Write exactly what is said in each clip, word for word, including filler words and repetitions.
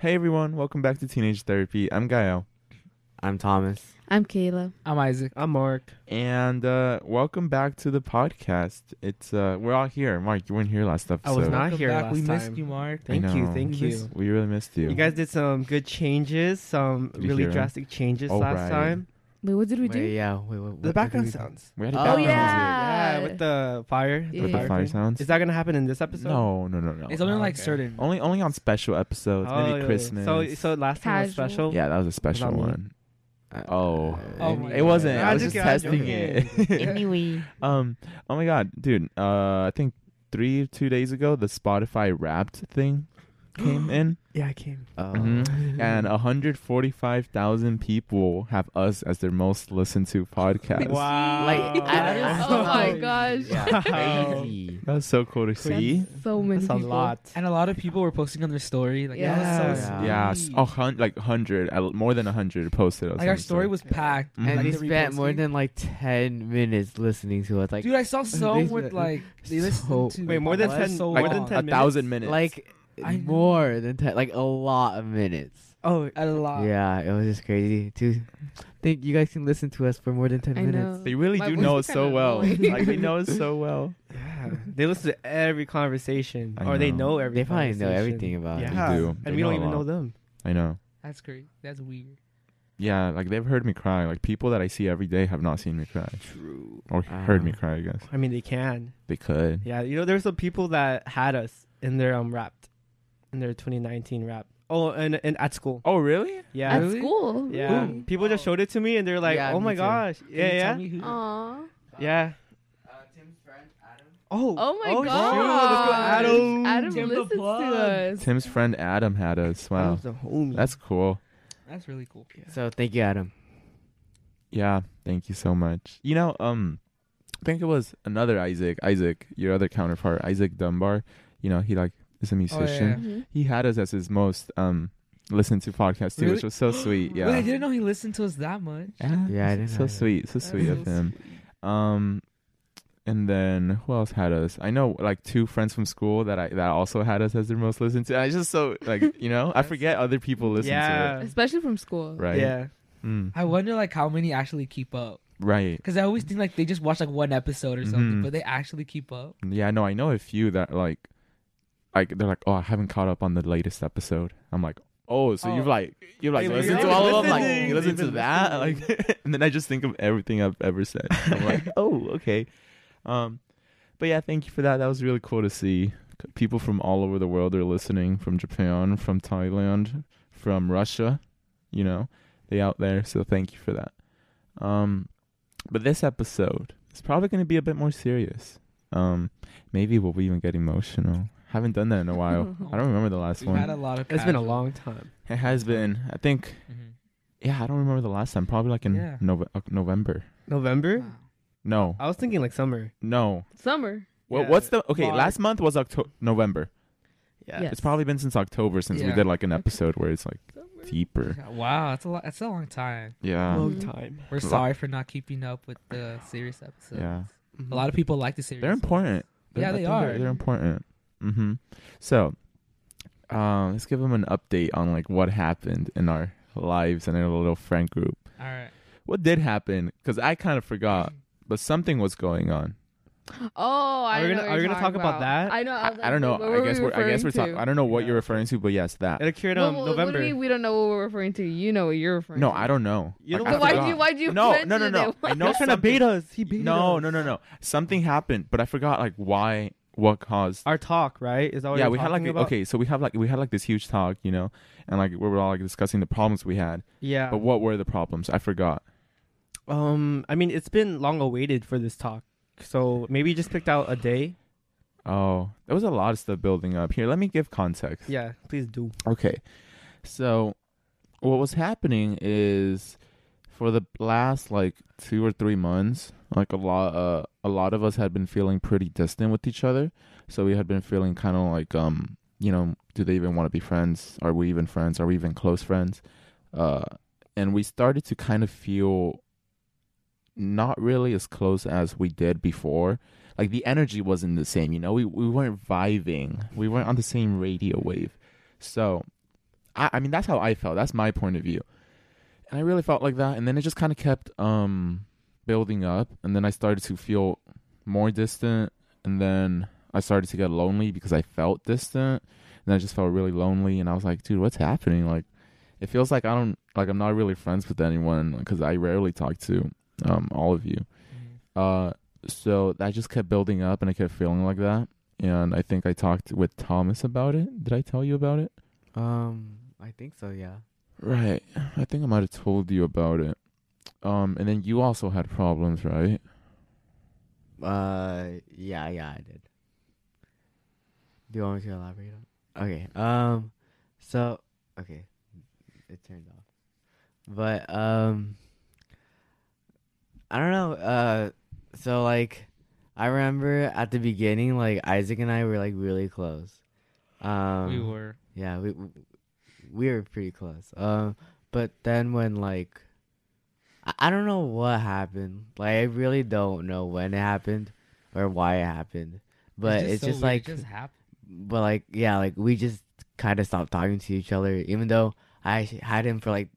Hey everyone, welcome back to Teenage Therapy. I'm Gael. I'm Thomas. I'm Kayla. I'm Isaac. I'm Mark. And uh, welcome back to the podcast. It's uh, we're all here. Mark, you weren't here last episode. I was not here last time. We missed you, Mark. Thank you. Thank you. We really missed you. You guys did some good changes, some really drastic changes last time. Wait, what did we do? Wait, yeah, wait, wait, what the background we sounds. We had a oh, background yeah. music. Yeah, with the fire. Yeah. With the fire sounds. Is that going to happen in this episode? No, no, no, no. It's only oh, like okay. certain. Only only on special episodes, oh, maybe yeah, Christmas. So so last time was special? Yeah, that was a special one. I, oh. oh my it wasn't. God. I was I just, just testing it. Anyway. um, oh my God, dude. Uh, I think three, two days ago, the Spotify Wrapped thing came in. Yeah, I came. Oh. Mm-hmm. And one hundred forty-five thousand people have us as their most listened to podcast. Wow. Like, I oh my gosh. Yeah. Crazy. That was so cool to see. That's so many That's a people. lot. And a lot of people were posting on their story. Like, yeah. That was so yeah. sweet. Yeah. Hun- like one hundred, uh, more than one hundred posted. Like, our story was packed. Mm-hmm. And like, they spent reposting. more than like ten minutes listening to us. Like, dude, I saw some with like, they listened so, to Wait, more than ten, so like, more than ten a minutes? thousand minutes. Like, I more know. than ten, like a lot of minutes. Oh, a lot. Yeah, it was just crazy to think you guys can listen to us for more than ten I minutes. Know. They really My do know us so well. like they know us so well. Yeah, they listen to every conversation, I or know. they know everything. They probably know everything about. Yeah, it. They do. and they we don't even know them. I know. That's great. That's weird. Yeah, like they've heard me cry. Like people that I see every day have not seen me cry. True. Or uh, heard me cry, I guess. I mean, they can. They could. Yeah, you know, there's some people that had us in their um wrapped. In their twenty nineteen rap. Oh, and, and at school. Oh, really? Yeah. At really? school? Yeah. Ooh. People oh. just showed it to me, and they're like, yeah, oh, my too. gosh. Can yeah, yeah. Me who? Aww. Yeah. Uh, Tim's friend, Adam. Oh. Oh, my oh, gosh. Sure. Let's go, Adam. Adam Tim listens to us. Tim's friend, Adam, had us. Wow. Adam's a homie. That's cool. That's really cool. Yeah. So, thank you, Adam. Yeah. Thank you so much. You know, um, I think it was another Isaac. Isaac, your other counterpart, Isaac Dunbar. You know, he, like, is a musician. Oh, yeah. mm-hmm. He had us as his most um, listened to podcast too, really? which was so sweet. Yeah, well, I didn't know he listened to us that much. Yeah, yeah I didn't. So sweet, so sweet of him. Um, and then who else had us? I know like two friends from school that I that also had us as their most listened to. I just so like you know I forget other people listen yeah. to it, especially from school. Right. Yeah. Mm. I wonder like how many actually keep up. Right. Because I always think like they just watch like one episode or something, mm-hmm. but they actually keep up. Yeah. No, I know a few that like. Like they're like, oh, I haven't caught up on the latest episode. I'm like, oh, so oh. you've like, you've like hey, listened to all of them, like you listen to that, like, and then I just think of everything I've ever said. I'm like, oh, okay, um, but yeah, thank you for that. That was really cool to see. People from all over the world are listening, from Japan, from Thailand, from Russia. You know, they out there. So thank you for that. Um, but this episode is probably going to be a bit more serious. Um, maybe we'll even get emotional. Haven't done that in a while. I don't remember the last We've one. Had a lot of it's been a long time. It has been. I think, mm-hmm. yeah, I don't remember the last time. Probably like in yeah. Nove- uh, November. November? Wow. No. I was thinking like summer. No. Summer. Well, yeah. What's the, okay, March. Last month was October, November. Yeah. Yes. It's probably been since October since yeah. we did like an episode where it's like summer. deeper. Yeah, wow, that's a, lo- that's a long time. Yeah. Long mm-hmm. time. We're sorry for not keeping up with the serious episodes. Yeah. Mm-hmm. A lot of people like the serious They're important. They're, yeah, they are. They're, they're important. Mm-hmm. So, um, let's give them an update on like what happened in our lives and in our little friend group. All right. What did happen? Because I kind of forgot, but something was going on. Oh, I are we know. Gonna, are we gonna talk about. about that? I know. I, I don't know. I guess, we we're, I guess we're. I guess we're talking. I don't know what yeah. you're referring to, but yes, that. It occurred on well, well, November. What do you mean we don't know what we're referring to. You know what you're referring. No, to. No, I don't know. You like, know so why do you? Why do you? No, no, no, no. I know. Trying to bait us. He bait no, us. No, no, no, no. Something happened, but I forgot like why. What caused our talk, right? Is that what yeah? You're we had like a, okay, so we have like we had like this huge talk, you know, and like we were all like discussing the problems we had. Yeah. But what were the problems? I forgot. Um, I mean, it's been long awaited for this talk, so maybe you just picked out a day. Oh, there was a lot of stuff building up here. Let me give context. Yeah, please do. Okay, so what was happening is for the last like two or three months. Like a lot, uh, a lot of us had been feeling pretty distant with each other. So we had been feeling kind of like, um, you know, do they even want to be friends? Are we even friends? Are we even close friends? Uh, and we started to kind of feel not really as close as we did before. Like the energy wasn't the same, you know, we, we weren't vibing. We weren't on the same radio wave. So I, I mean, that's how I felt. That's my point of view. And I really felt like that. And then it just kind of kept um, building up. And then I started to feel more distant. And then I started to get lonely because I felt distant. And I just felt really lonely. And I was like, dude, what's happening? Like, it feels like I don't, like, I'm not really friends with anyone because I rarely talk to um, all of you. Uh, so that just kept building up and I kept feeling like that. And I think I talked with Thomas about it. Did I tell you about it? Um, I think so, yeah. Right. I think I might have told you about it. Um, and then you also had problems, right? Uh, yeah, yeah, I did. Do you want me to elaborate on? Okay. Um, so okay, it turned off, but um, I don't know. Uh, so like, I remember at the beginning, like Isaac and I were like really close. Um, we were. Yeah, we we were pretty close. Um, but then when like, I, I don't know what happened. Like, I really don't know when it happened or why it happened. But it's just, it's so just like it just happened. But, like, yeah, like, we just kind of stopped talking to each other, even though I had him for, like,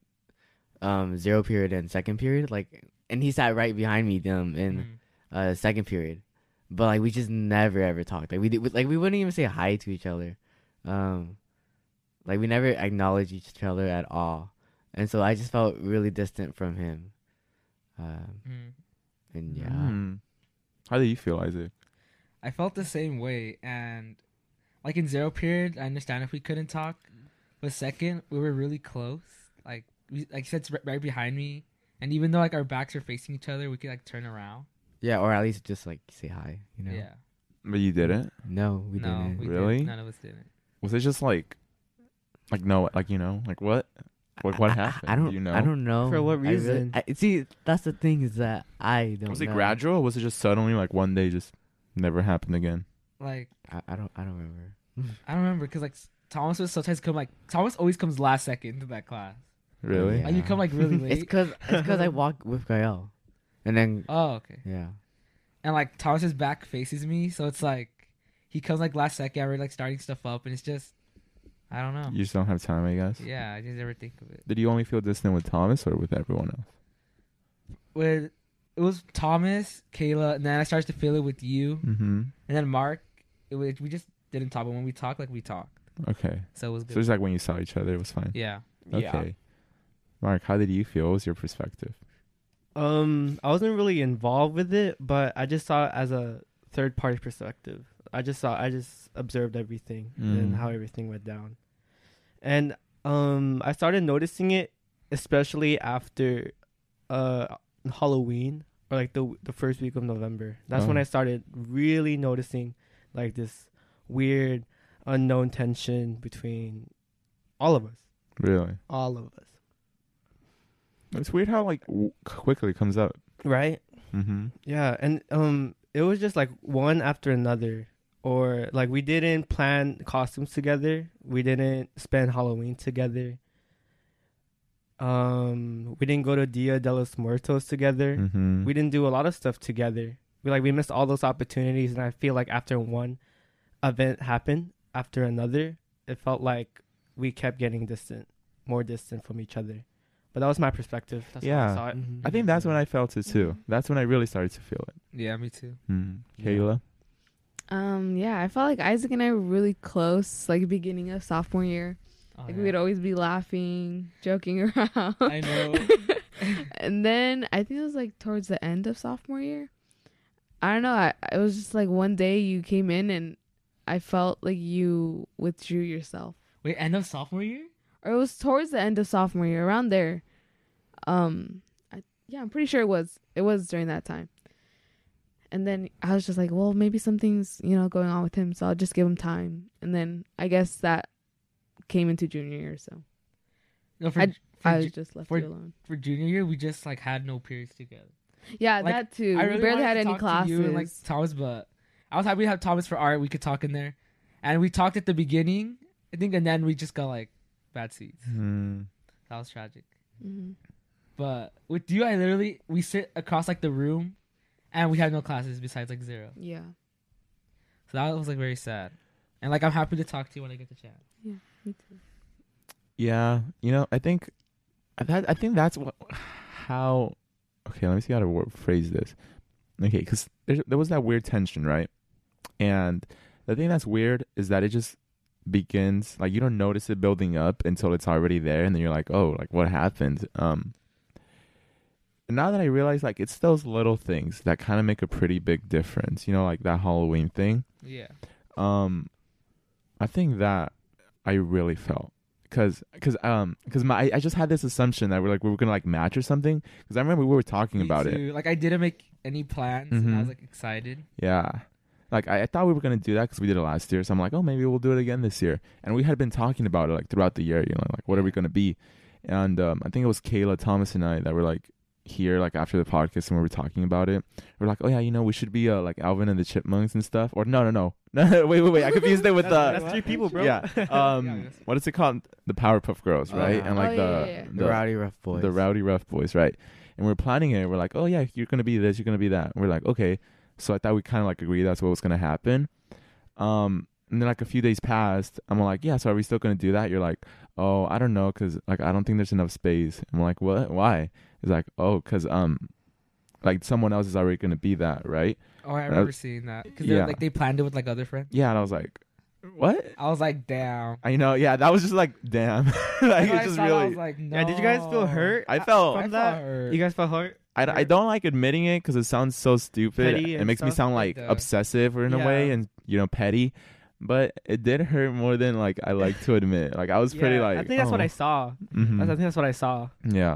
um, zero period and second period. Like, and he sat right behind me um, in mm. uh, second period. But, like, we just never, ever talked. Like, we did, like we wouldn't even say hi to each other. Um, like, we never acknowledged each other at all. And so I just felt really distant from him. Um, mm. And, yeah. Mm. How do you feel, Isaac? I felt the same way, and... Like, in zero period, I understand if we couldn't talk. But second, we were really close. Like, we, like you said, it's right, right behind me. And even though, like, our backs are facing each other, we could, like, turn around. Yeah, or at least just, like, say hi, you know? Yeah. But you didn't? No, we no, didn't. We really? Didn't. None of us didn't. Was it just, like, like, no, like, you know? Like, what? Like, what I, happened? I, I don't Do you know. I don't know. For what reason? I really, I, see, that's the thing is that I don't know. Was it know. gradual? Or was it just suddenly, like, one day just never happened again? Like I, I don't I don't remember. I don't remember because like Thomas was sometimes come like Thomas always comes last second to that class. Really? Yeah. Like you come like really late. It's because it's because I walk with Gael, and then oh okay yeah, and like Thomas's back faces me, so it's like he comes like last second. I already like starting stuff up, and it's just I don't know. You just don't have time, I guess. Yeah, I just never think of it. Did you only feel distant with Thomas or with everyone else? With it was Thomas, Kayla, and then I started to feel it with you, mm-hmm. and then Mark. It, we just didn't talk, but when we talked, like, we talked. Okay. So it was good. So it's like when you saw each other, it was fine. Yeah. Okay. Yeah. Mark, how did you feel? What was your perspective? Um, I wasn't really involved with it, but I just saw it as a third-party perspective. I just saw, I just observed everything mm. and how everything went down. And um, I started noticing it, especially after uh, Halloween or, like, the the first week of November. That's oh. when I started really noticing like this weird, unknown tension between all of us. Really? All of us. It's weird how like w- quickly it comes out. Right? Mm-hmm. Yeah, and um, it was just like one after another. Or like we didn't plan costumes together. We didn't spend Halloween together. Um, we didn't go to Dia de los Muertos together. Mm-hmm. We didn't do a lot of stuff together. We, like, we missed all those opportunities, and I feel like after one event happened, after another, it felt like we kept getting distant, more distant from each other. But that was my perspective. That's yeah. I saw it. Mm-hmm. I think that's when I felt it, too. Mm-hmm. That's when I really started to feel it. Yeah, me too. Mm-hmm. Kayla? Um, yeah, I felt like Isaac and I were really close, like, beginning of sophomore year. Oh, like, yeah. we would always be laughing, joking around. I know. And then I think it was, like, towards the end of sophomore year. I don't know. I, it was just like one day you came in and I felt like you withdrew yourself. Wait, end of sophomore year? Or it was towards the end of sophomore year, around there. Um, I, yeah, I'm pretty sure it was. It was during that time. And then I was just like, well, maybe something's, you know, going on with him. So I'll just give him time. And then I guess that came into junior year. So no, for, I, for I was ju- just left for, you alone. For junior year, we just like had no periods together. Yeah, like, that too. I really we barely had to any classes. You and, like, Thomas, but I was happy we had Thomas for art. We could talk in there, and we talked at the beginning, I think, and then we just got like bad seats. Mm. That was tragic. Mm-hmm. But with you, I literally we sit across like the room, and we had no classes besides like zero. Yeah. So that was like very sad, and like I'm happy to talk to you when I get the chance. Yeah, me too. Yeah, you know, I think that I think that's what how. Okay, let me see how to phrase this. Okay, because there there was that weird tension, right? And the thing that's weird is that it just begins, like, you don't notice it building up until it's already there, and then you're like, oh, like, what happened? Um, now that I realize, like, it's those little things that kind of make a pretty big difference, you know, like that Halloween thing. Yeah. Um, I think that I really felt. Cause, cause, um, cause my, I just had this assumption that we're like we were gonna like match or something. Cause I remember we were talking Me about too. it. Like I didn't make any plans, mm-hmm. and I was like excited. Yeah, like I, I thought we were gonna do that because we did it last year. So I'm like, oh, maybe we'll do it again this year. And we had been talking about it like throughout the year, you know, like what are we gonna be? And um, I think it was Kayla, Thomas, and I that were like here like after the podcast, and we were talking about it. We're like, oh yeah, you know, we should be uh, like Alvin and the Chipmunks and stuff. Or no, no, no. No, wait, wait, wait! I confused it with that's, uh, that's three people, bro. Yeah. Um, what is it called? The Powerpuff Girls, right? Oh, yeah. And like oh, yeah, the, yeah. the the Rowdyruff Boys, the Rowdyruff Boys, right? And we're planning it. We're like, oh yeah, you're gonna be this, you're gonna be that. And we're like, okay. So I thought we kind of like agreed that's what was gonna happen. Um, and then like a few days passed. I'm like, yeah. So are we still gonna do that? You're like, oh, I don't know, cause like I don't think there's enough space. And we're like, what? Why? It's like, oh, cause um, like someone else is already gonna be that, right? Oh, I remember I was, seeing that because yeah. like they planned it with like other friends. Yeah, and I was like, "What?" I was like, "Damn." I know. Yeah, that was just like, "Damn." like it just really. I was like, no. Yeah. Did you guys feel hurt? I, I felt. From I that? Felt hurt. You guys felt hurt? I, I don't like admitting it because it sounds so stupid. It makes me sound like, like obsessive or in yeah. a way, and you know, petty. But it did hurt more than like I like to admit. Like I was yeah, pretty like. I think that's oh. what I saw. Mm-hmm. I think that's what I saw. Yeah,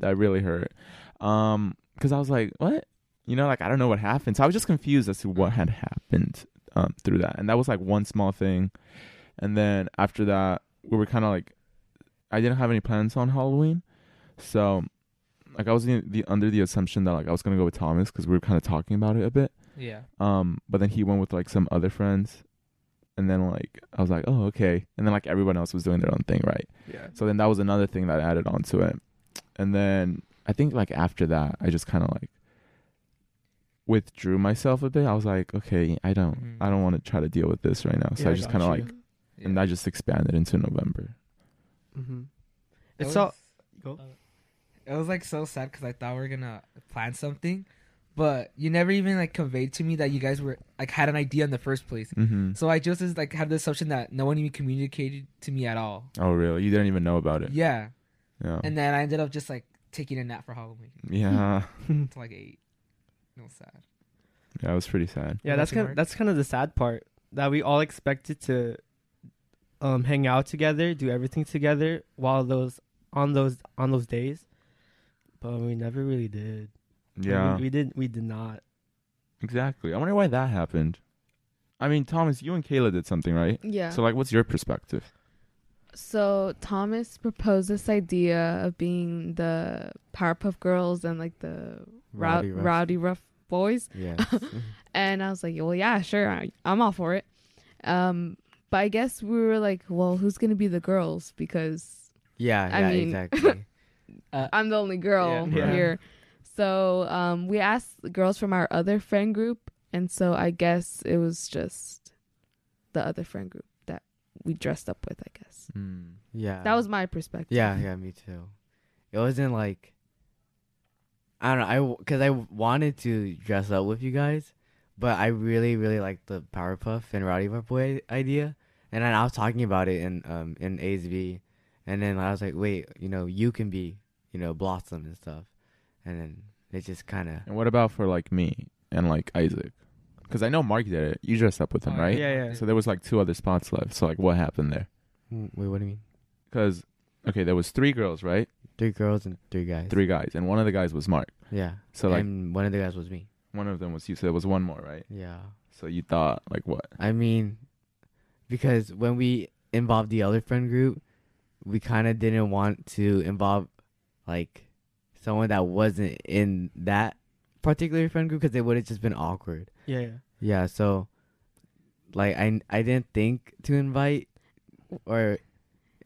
that really hurt. Um, because I was like, "What?" You know, like, I don't know what happened. So I was just confused as to what had happened um, through that. And that was, like, one small thing. And then after that, we were kind of, like, I didn't have any plans on Halloween. So, like, I was in the, under the assumption that, like, I was going to go with Thomas because we were kind of talking about it a bit. Yeah. Um. But then he went with, like, some other friends. And then, like, I was like, oh, okay. And then, like, everyone else was doing their own thing, right? Yeah. So then that was another thing that I added on to it. And then I think, like, after that, I just kind of, like, withdrew myself a bit. I was like, okay, I don't mm-hmm. I don't want to try to deal with this right now. So yeah, I just kind of like yeah. and I just expanded into November. Mm-hmm. It's it so was, it was like so sad because I thought we were gonna plan something, but you never even like conveyed to me that you guys were like had an idea in the first place. Mm-hmm. So I just like had the assumption that no one even communicated to me at all. Oh really? You didn't even know about it? Yeah. Yeah. And then I ended up just like taking a nap for Halloween. Yeah. Until like eight. It was sad. Yeah, it was pretty sad. Yeah, that's kind of, that's kind of the sad part that we all expected to um, hang out together, do everything together while those on those on those days, but we never really did. Yeah, I mean, we did. We did not. Exactly. I wonder why that happened. I mean, Thomas, you and Kayla did something, right? Yeah. So, like, what's your perspective? So Thomas proposed this idea of being the Powerpuff Girls and like the Rowdy, Rou- Ruff. Rowdy Ruff Boys. Yes. And I was like, well, yeah, sure. I, I'm all for it. Um, but I guess we were like, well, who's going to be the girls? Because yeah, I yeah, mean, exactly. uh, I'm the only girl yeah, yeah. here. So um, we asked the girls from our other friend group. And so I guess it was just the other friend group that we dressed up with, I guess. Mm, yeah. That was my perspective. Yeah. Yeah. Me too. It wasn't like, I don't know, I because I wanted to dress up with you guys, but I really, really liked the Powerpuff and Rowdyruff Boy idea, and then I was talking about it in um in A S B, and then I was like, wait, you know, you can be, you know, Blossom and stuff, and then it just kind of. And what about for like me and like Isaac, because I know Mark did it. You dressed up with him, oh, right? Yeah, yeah. So there was like two other spots left. So like, what happened there? Wait, what do you mean? Because okay, there was three girls, right? Three girls and three guys. Three guys. And one of the guys was Mark. Yeah. So like, and one of the guys was me. One of them was you. So there was one more, right? Yeah. So you thought, like what? I mean, because when we involved the other friend group, we kind of didn't want to involve, like, someone that wasn't in that particular friend group because it would have just been awkward. Yeah, yeah. Yeah, so, like, I, I didn't think to invite or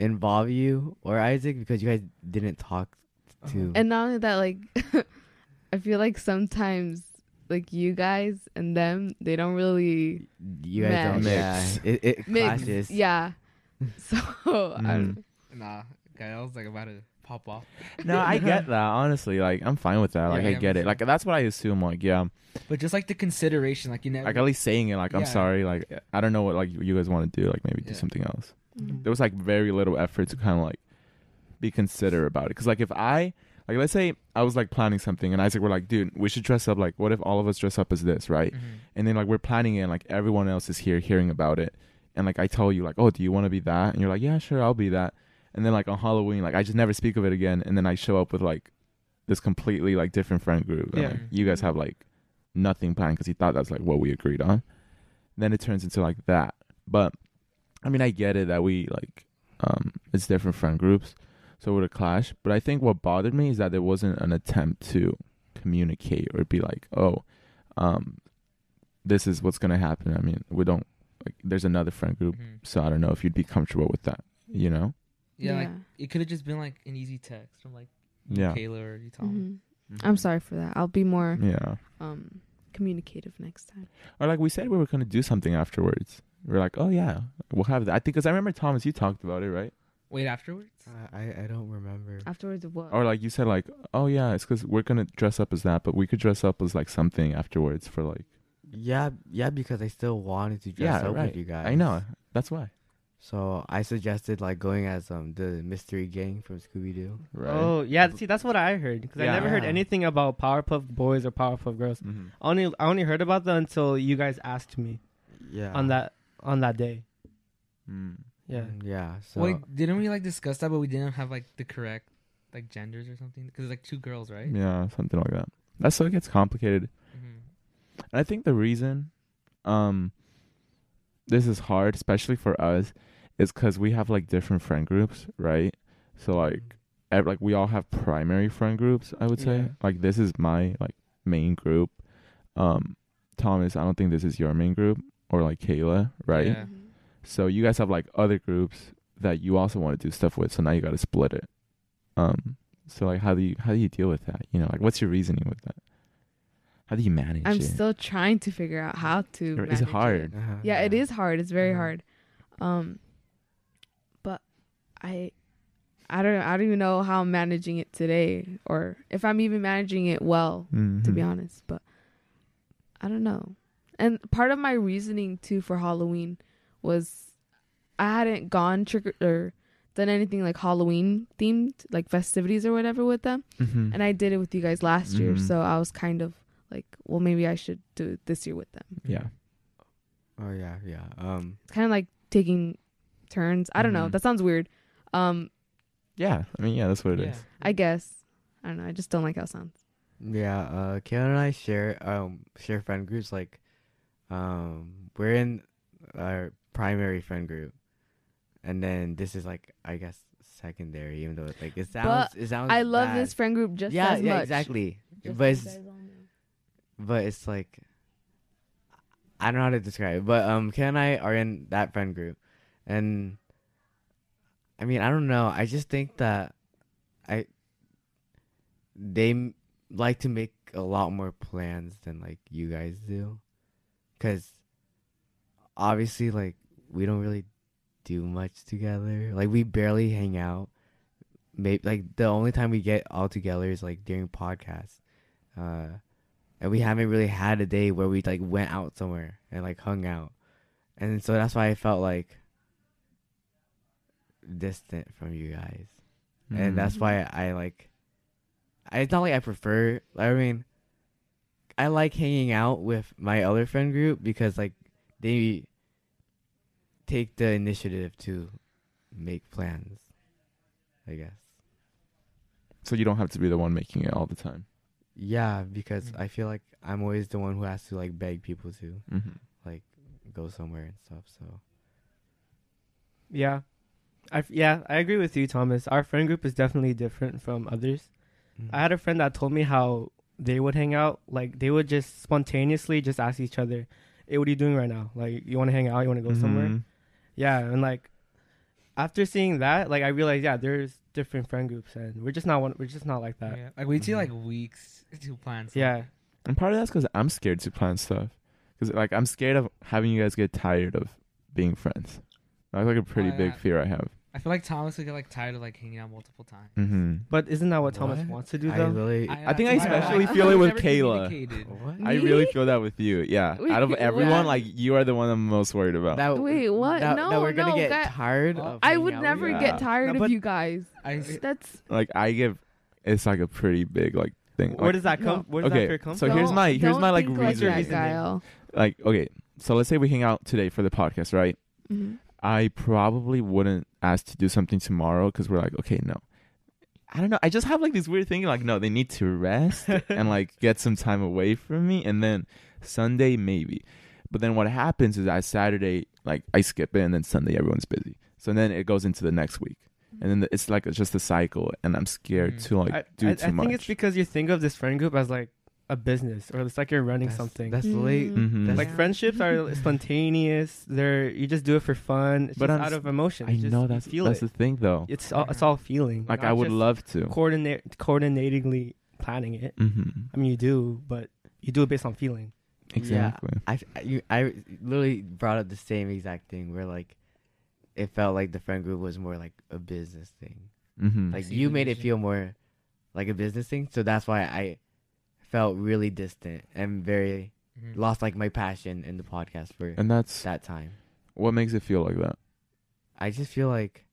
involve you or Isaac because you guys didn't talk to. And not only that, like, I feel like sometimes, like, you guys and them, they don't really you guys mesh. Don't mix. Yeah, it, it clashes. Yeah. So mm. I'm, nah, Gael's like about to pop off. No, I get that. Honestly, like I'm fine with that. Like yeah, I get it. Like that's what I assume. Like yeah. But just like the consideration, like you never. Like at least saying it. Like yeah. I'm sorry. Like I don't know what like you guys want to do. Like maybe yeah. do something else. Mm-hmm. There was like very little effort to kind of like be considerate about it. Because like if I like let's say I was like planning something and Isaac were like, dude, we should dress up. Like what if all of us dress up as this, right? Mm-hmm. And then like we're planning it and like everyone else is here hearing about it. And like I tell you like, oh, do you want to be that? And you're like, yeah, sure, I'll be that. And then like on Halloween, like I just never speak of it again. And then I show up with like this completely like different friend group. And, yeah. like, you guys have like nothing planned because you thought that's like what we agreed on. And then it turns into like that. But I mean, I get it that we like um, it's different friend groups, so it would clash. But I think what bothered me is that there wasn't an attempt to communicate or be like, oh, um, this is what's gonna happen. I mean, we don't like. There's another friend group, mm-hmm. so I don't know if you'd be comfortable with that. You know? Yeah, yeah. Like it could have just been like an easy text from like yeah. Kayla or you, Tom. Mm-hmm. Mm-hmm. I'm sorry for that. I'll be more yeah um communicative next time. Or like we said, we were gonna do something afterwards. We're like, oh yeah, we'll have that. I think because I remember Thomas, you talked about it, right? Wait, afterwards? Uh, I I don't remember. Afterwards of what? Or like you said, like, oh yeah, it's because we're gonna dress up as that, but we could dress up as like something afterwards for like. Yeah, yeah, because I still wanted to dress yeah, up right. with you guys. I know, that's why. So I suggested like going as um the mystery gang from Scooby Doo. Right. Oh yeah, see that's what I heard because yeah. I never heard anything about Powerpuff Boys or Powerpuff Girls. Mm-hmm. I only I only heard about them until you guys asked me. Yeah. On that. On that day, mm. yeah, yeah. So wait, didn't we like discuss that? But we didn't have like the correct like genders or something because it's like two girls, right? Yeah, something like that. That's so it gets complicated. Mm-hmm. And I think the reason, um, this is hard, especially for us, is because we have like different friend groups, right? So like, mm-hmm. ev- like we all have primary friend groups. I would say yeah. like this is my like main group. Um, Thomas, I don't think this is your main group. Or like Kayla, right? Yeah. Mm-hmm. So you guys have like other groups that you also want to do stuff with. So now you got to split it. Um. So like, how do you how do you deal with that? You know, like, what's your reasoning with that? How do you manage? I'm it? still trying to figure out how to. It's manage hard. It. Uh-huh. Yeah, it is hard. It's very uh-huh. hard. Um. But I, I don't I don't even know how I'm managing it today, or if I'm even managing it well, mm-hmm. to be honest. But I don't know. And part of my reasoning, too, for Halloween was I hadn't gone trick or done anything like Halloween-themed, like festivities or whatever with them. Mm-hmm. And I did it with you guys last mm-hmm. year. So I was kind of like, well, maybe I should do it this year with them. Yeah. Oh, yeah, yeah. Um, it's kind of like taking turns. I don't mm-hmm. know. That sounds weird. Um, yeah. I mean, yeah, that's what it yeah. is. I guess. I don't know. I just don't like how it sounds. Yeah. Uh, Kayla and I share, um, share friend groups like... Um, we're in our primary friend group, and then this is like I guess secondary, even though it's like it sounds. But it sounds. I love bad. This friend group just yeah, as yeah, much. Yeah, exactly. Just but it's, but it's like I don't know how to describe it. But um, Ken and I are in that friend group, and I mean I don't know. I just think that I they m- like to make a lot more plans than like you guys do. Because obviously, like, we don't really do much together. Like, we barely hang out. Maybe, like, the only time we get all together is, like, during podcasts. Uh, and we haven't really had a day where we, like, went out somewhere and, like, hung out. And so that's why I felt, like, distant from you guys. Mm-hmm. And that's why I, like, I, it's not like I prefer, I mean... I like hanging out with my other friend group because like they take the initiative to make plans, I guess. So you don't have to be the one making it all the time. Yeah, because mm-hmm. I feel like I'm always the one who has to like beg people to mm-hmm. like go somewhere and stuff. So yeah, I yeah I agree with you, Thomas. Our friend group is definitely different from others. Mm-hmm. I had a friend that told me how. They would hang out, like, they would just spontaneously just ask each other, hey, what are you doing right now? Like, you want to hang out? You want to go mm-hmm. somewhere? Yeah, and, like, after seeing that, like, I realized, yeah, there's different friend groups, and we're just not one, we're just not like that. Yeah. Like, we mm-hmm. see, like, weeks to plan stuff. Yeah. And part of that's because I'm scared to plan stuff. Because, like, I'm scared of having you guys get tired of being friends. That's, like, a pretty oh, yeah. big fear I have. I feel like Thomas would get like tired of like hanging out multiple times. Mm-hmm. But isn't that what, what Thomas wants to do though? I, really, I, I think I especially I, I, feel I, it with Kayla. What? I really feel that with you. Yeah. Wait, out of everyone, what? Like you are the one I'm most worried about. That, Wait, what? That, no, that we're gonna no, get that, tired. Of I would never yeah. get tired no, of you guys. I, That's like I give. It's like a pretty big like thing. Where like, does that come? No. Where does okay, that fear come? So here's my here's my like reason. Like okay, so let's say we hang out today for the podcast, right? I probably wouldn't ask to do something tomorrow because we're like, okay, no. I don't know. I just have like this weird thing like, no, they need to rest and like get some time away from me. And then Sunday, maybe. But then what happens is I Saturday, like I skip it and then Sunday, everyone's busy. So then it goes into the next week. And then it's like it's just a cycle and I'm scared mm. to like I, do I, too I much. I think it's because you think of this friend group as like a business or it's like you're running that's, something that's mm-hmm. late mm-hmm. That's like yeah. friendships are spontaneous, they're you just do it for fun, it's but just out of emotion. I you just, know that's feel that's it. The thing though, it's all it's all feeling like I would love to coordinate coordinatingly planning it mm-hmm. I mean you do but you do it based on feeling exactly yeah. I, you, I literally brought up the same exact thing where like it felt like the friend group was more like a business thing mm-hmm. like you made it feel more like a business thing, so that's why I felt really distant and very mm-hmm. lost like my passion in the podcast for and that's that time. What makes it feel like that? I just feel like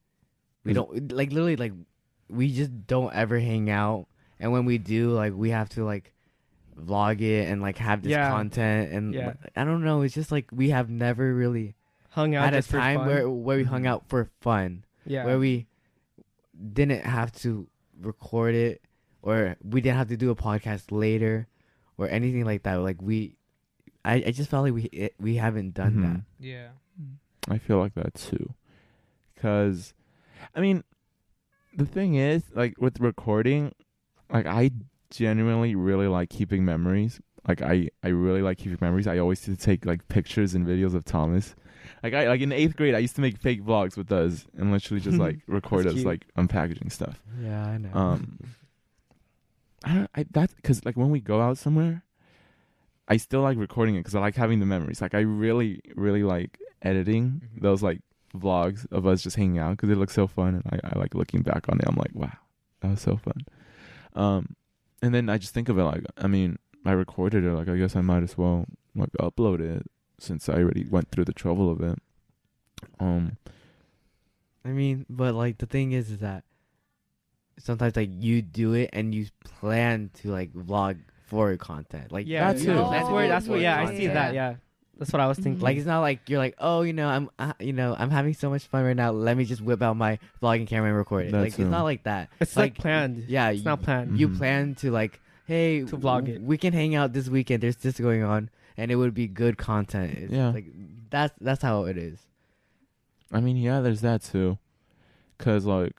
we Is don't like literally like we just don't ever hang out, and when we do like we have to like vlog it and like have this yeah. content and yeah. like, I don't know, it's just like we have never really hung out at a time where where we hung out for fun yeah where we didn't have to record it or we didn't have to do a podcast later or anything like that. Like we, I, I just felt like we it, we haven't done mm-hmm. that. Yeah. I feel like that too. Because, I mean, the thing is, like with recording, like I genuinely really like keeping memories. Like I, I really like keeping memories. I always used to take like pictures and videos of Thomas. Like I like in eighth grade, I used to make fake vlogs with us and literally just like record us cute. Like unpackaging stuff. Yeah, I know. Um. I don't, I, that's because like when we go out somewhere, I still like recording it because I like having the memories. Like I really, really like editing mm-hmm. those like vlogs of us just hanging out because it looks so fun. And I, I like looking back on it. I'm like, wow, that was so fun. Um, and then I just think of it like, I mean, I recorded it. Like I guess I might as well like upload it since I already went through the trouble of it. Um, I mean, but like the thing is, is that. Sometimes like you do it and you plan to like vlog for content, like yeah, that's, yeah. that's where that's where yeah, content. I see that yeah, that's what I was thinking. Mm-hmm. Like it's not like you're like oh you know I'm uh, you know I'm having so much fun right now. Let me just whip out my vlogging camera and record it. That's like true. It's not like that. It's like, like planned. Yeah, it's you, not planned. You mm-hmm. plan to like hey to vlog it. We can hang out this weekend. There's this going on, and it would be good content. It's yeah, like that's that's how it is. I mean yeah, there's that too, cause like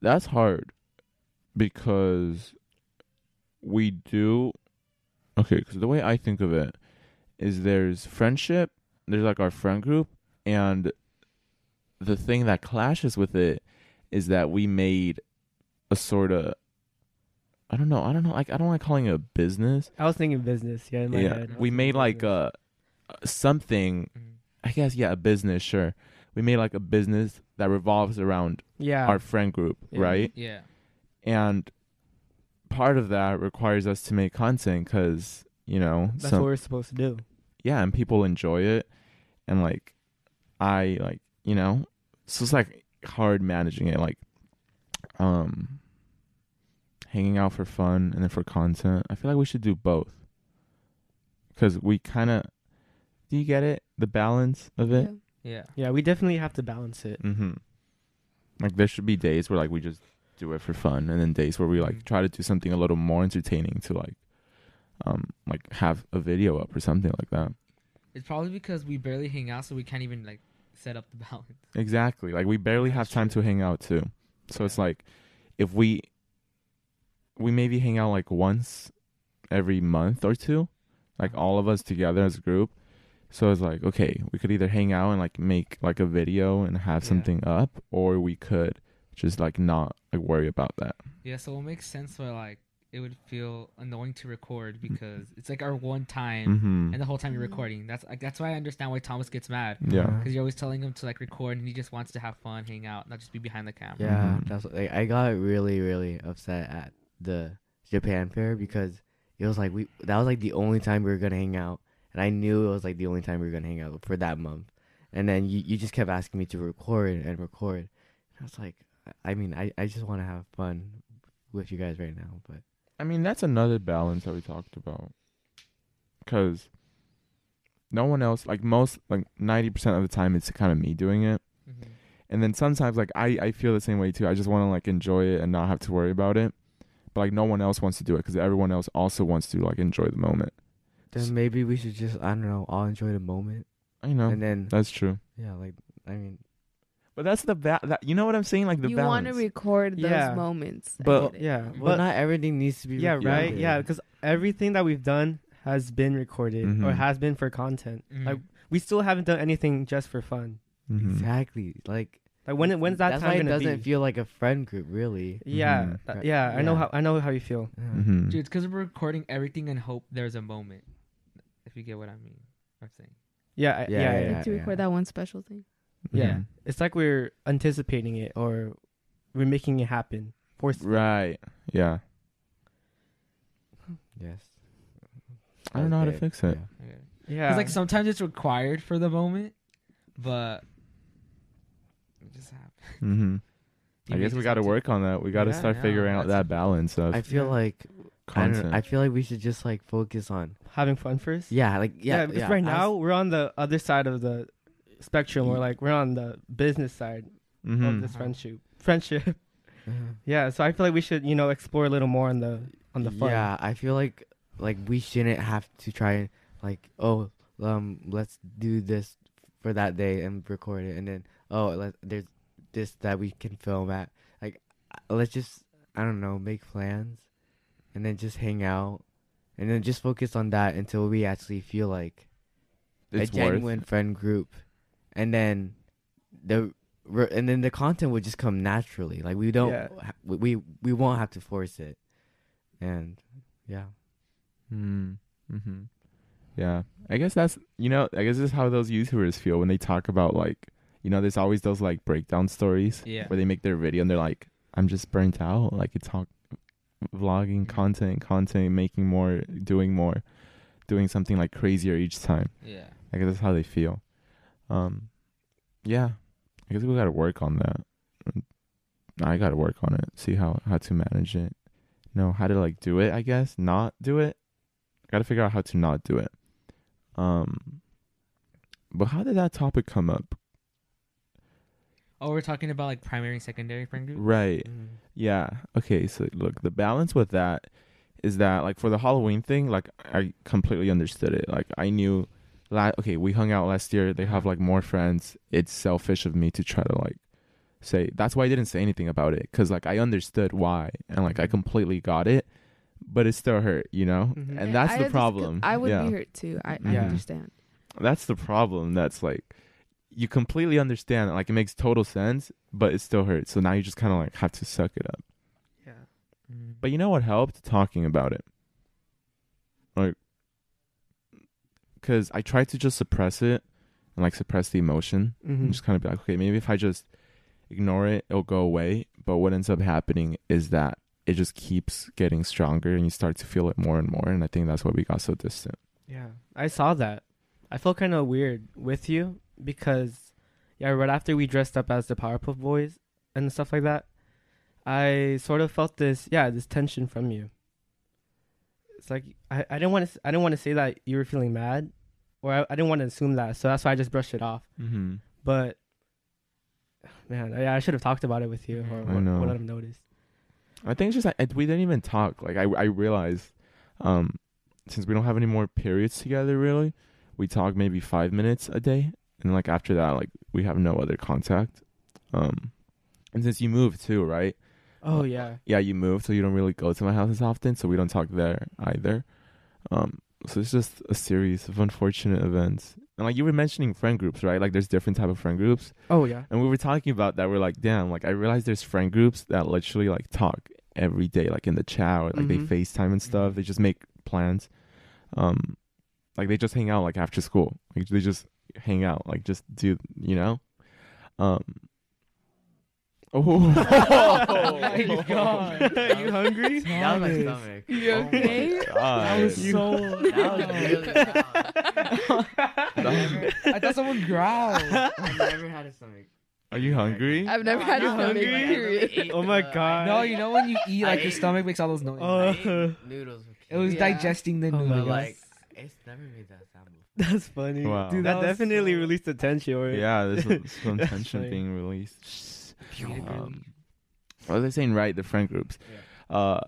that's hard. Because we do, okay, because the way I think of it is there's friendship, there's like our friend group, and the thing that clashes with it is that we made a sort of, I don't know, I don't know, like I don't like calling it a business. I was thinking business, yeah, in my yeah. head. We made like a, something, mm-hmm. I guess, yeah, a business, sure. We made like a business that revolves around yeah. our friend group, yeah. right? Yeah. And part of that requires us to make content because, you know. That's some, what we're supposed to do. Yeah, and people enjoy it. And, like, I, like, you know. So it's, like, hard managing it. Like, um, hanging out for fun and then for content. I feel like we should do both. Because we kind of, do you get it? The balance of it? Yeah. Yeah, yeah we definitely have to balance it. Mm-hmm. Like, there should be days where, like, we just do it for fun, and then days where we like try to do something a little more entertaining to like um like have a video up or something like that. It's probably because we barely hang out, so we can't even like set up the balance. Exactly, like we barely That's have true. Time to hang out too, so yeah. It's like if we we maybe hang out like once every month or two, like all of us together as a group. So it's like okay, we could either hang out and like make like a video and have yeah. something up, or we could just like not like worry about that. Yeah, so it makes sense where like it would feel annoying to record because it's like our one time, mm-hmm. and the whole time you're recording. That's like that's why I understand why Thomas gets mad. Yeah, because you're always telling him to like record, and he just wants to have fun, hang out, not just be behind the camera. Yeah, mm-hmm. that's like I got really, really upset at the Japan Fair because it was like we that was like the only time we were gonna hang out, and I knew it was like the only time we were gonna hang out for that month. And then you, you just kept asking me to record and record. And I was like, I mean, I, I just want to have fun with you guys right now. But I mean, that's another balance that we talked about. Because no one else, like most, like ninety percent of the time, it's kind of me doing it. Mm-hmm. And then sometimes, like, I, I feel the same way, too. I just want to, like, enjoy it and not have to worry about it. But, like, no one else wants to do it because everyone else also wants to, like, enjoy the moment. Then so, maybe we should just, I don't know, all enjoy the moment. I know. And then that's true. Yeah, like I mean, but that's the ba- that you know what I'm saying, like the you balance. You want to record those yeah. moments, but yeah, but, but not everything needs to be. Yeah, recorded. Right. Yeah, because everything that we've done has been recorded mm-hmm. or has been for content. Mm-hmm. Like we still haven't done anything just for fun. Mm-hmm. Exactly. Like, like when when's that that's time why it gonna doesn't be? Feel like a friend group, really. Yeah, mm-hmm. th- yeah, yeah. I know how I know how you feel, yeah. mm-hmm. dude. It's because we're recording everything and hope there's a moment. If you get what I mean, I'm saying. Yeah, I, yeah, yeah, yeah, like yeah. To record yeah. that one special thing. Yeah. yeah, it's like we're anticipating it or we're making it happen. Forced. Right. Yeah. Yes. I don't okay. know how to fix it. Yeah. Okay. yeah. Cause like sometimes it's required for the moment, but it just happens. Mm-hmm. I guess we got to work on that. We got to yeah, start yeah. figuring out that balance of. I feel yeah. like. I, know, I feel like we should just like focus on having fun first. Yeah, like yeah, yeah because yeah. right now was... we're on the other side of the spectrum. Mm-hmm. We're like we're on the business side mm-hmm. of this uh-huh. friendship. Friendship. Uh-huh. Yeah, so I feel like we should you know explore a little more on the on the fun. Yeah, I feel like like we shouldn't have to try like oh um let's do this for that day and record it and then oh let, there's this that we can film at like let's just I don't know make plans. And then just hang out, and then just focus on that until we actually feel like it's a genuine friend group, and then the and then the content would just come naturally. Like we don't, yeah. we we won't have to force it, and yeah, mm. mm-hmm. yeah. I guess that's you know I guess this is how those YouTubers feel when they talk about like you know there's always those like breakdown stories yeah. where they make their video and they're like I'm just burnt out like it's all. Vlogging content content making more doing more doing something like crazier each time yeah I guess that's how they feel um yeah I guess we gotta work on that I gotta work on it see how how to manage it no how to like do it I guess not do it I gotta figure out how to not do it um but how did that topic come up? Oh, we're talking about, like, primary and secondary friend group? Right. Mm. Yeah. Okay, so, look, the balance with that is that, like, for the Halloween thing, like, I completely understood it. Like, I knew, la- okay, we hung out last year. They have, like, more friends. It's selfish of me to try to, like, say. That's why I didn't say anything about it because, like, I understood why. And, like, I completely got it. But it still hurt, you know? Mm-hmm. And that's I the problem. I would yeah. be hurt, too. I, I yeah. understand. That's the problem that's, like... You completely understand it. Like, it makes total sense, but it still hurts. So now you just kind of, like, have to suck it up. Yeah. Mm-hmm. But you know what helped? Talking about it. Like, because I tried to just suppress it and, like, suppress the emotion. Mm-hmm. And just kind of be like, okay, maybe if I just ignore it, it'll go away. But what ends up happening is that it just keeps getting stronger and you start to feel it more and more. And I think that's why we got so distant. Yeah. I saw that. I felt kind of weird with you. Because, yeah, right after we dressed up as the Powerpuff Boys and stuff like that, I sort of felt this, yeah, this tension from you. It's like I, I didn't want to, I didn't want to say that you were feeling mad, or I, I didn't want to assume that, so that's why I just brushed it off. Mm-hmm. But, man, I, I should have talked about it with you, or would have noticed. I think it's just like we didn't even talk. Like I, I realized, um, since we don't have any more periods together, really, we talk maybe five minutes a day. And, like, after that, like, we have no other contact. Um, and since you moved, too, right? Oh, yeah. Yeah, you moved, so you don't really go to my house as often, so we don't talk there either. Um, so it's just a series of unfortunate events. And, like, you were mentioning friend groups, right? Like, there's different type of friend groups. Oh, yeah. And we were talking about that. We're like, damn, like, I realized there's friend groups that literally, like, talk every day, like in the chat, or, like mm-hmm. they FaceTime and stuff. They just make plans. Um, like they just hang out like after school. Like they just hang out, like just do, you know? Um, oh, oh my God. Are you hungry? That was my stomach. You okay? Oh that was you, so that was really I thought someone growled. I've never had a stomach. Are you hungry? I've never no, had a stomach. Period. Oh my God. No, you know when you eat like I your ate, stomach makes all those noises. Uh, I ate noodles. It was yeah. digesting the noodles. Oh, like it's never made that sound before. That's funny. Wow. Dude, that, that definitely so... released the tension. Right? Yeah, there's a, some tension funny. being released. Um, what was I saying? Right, the friend groups. Yeah. Uh,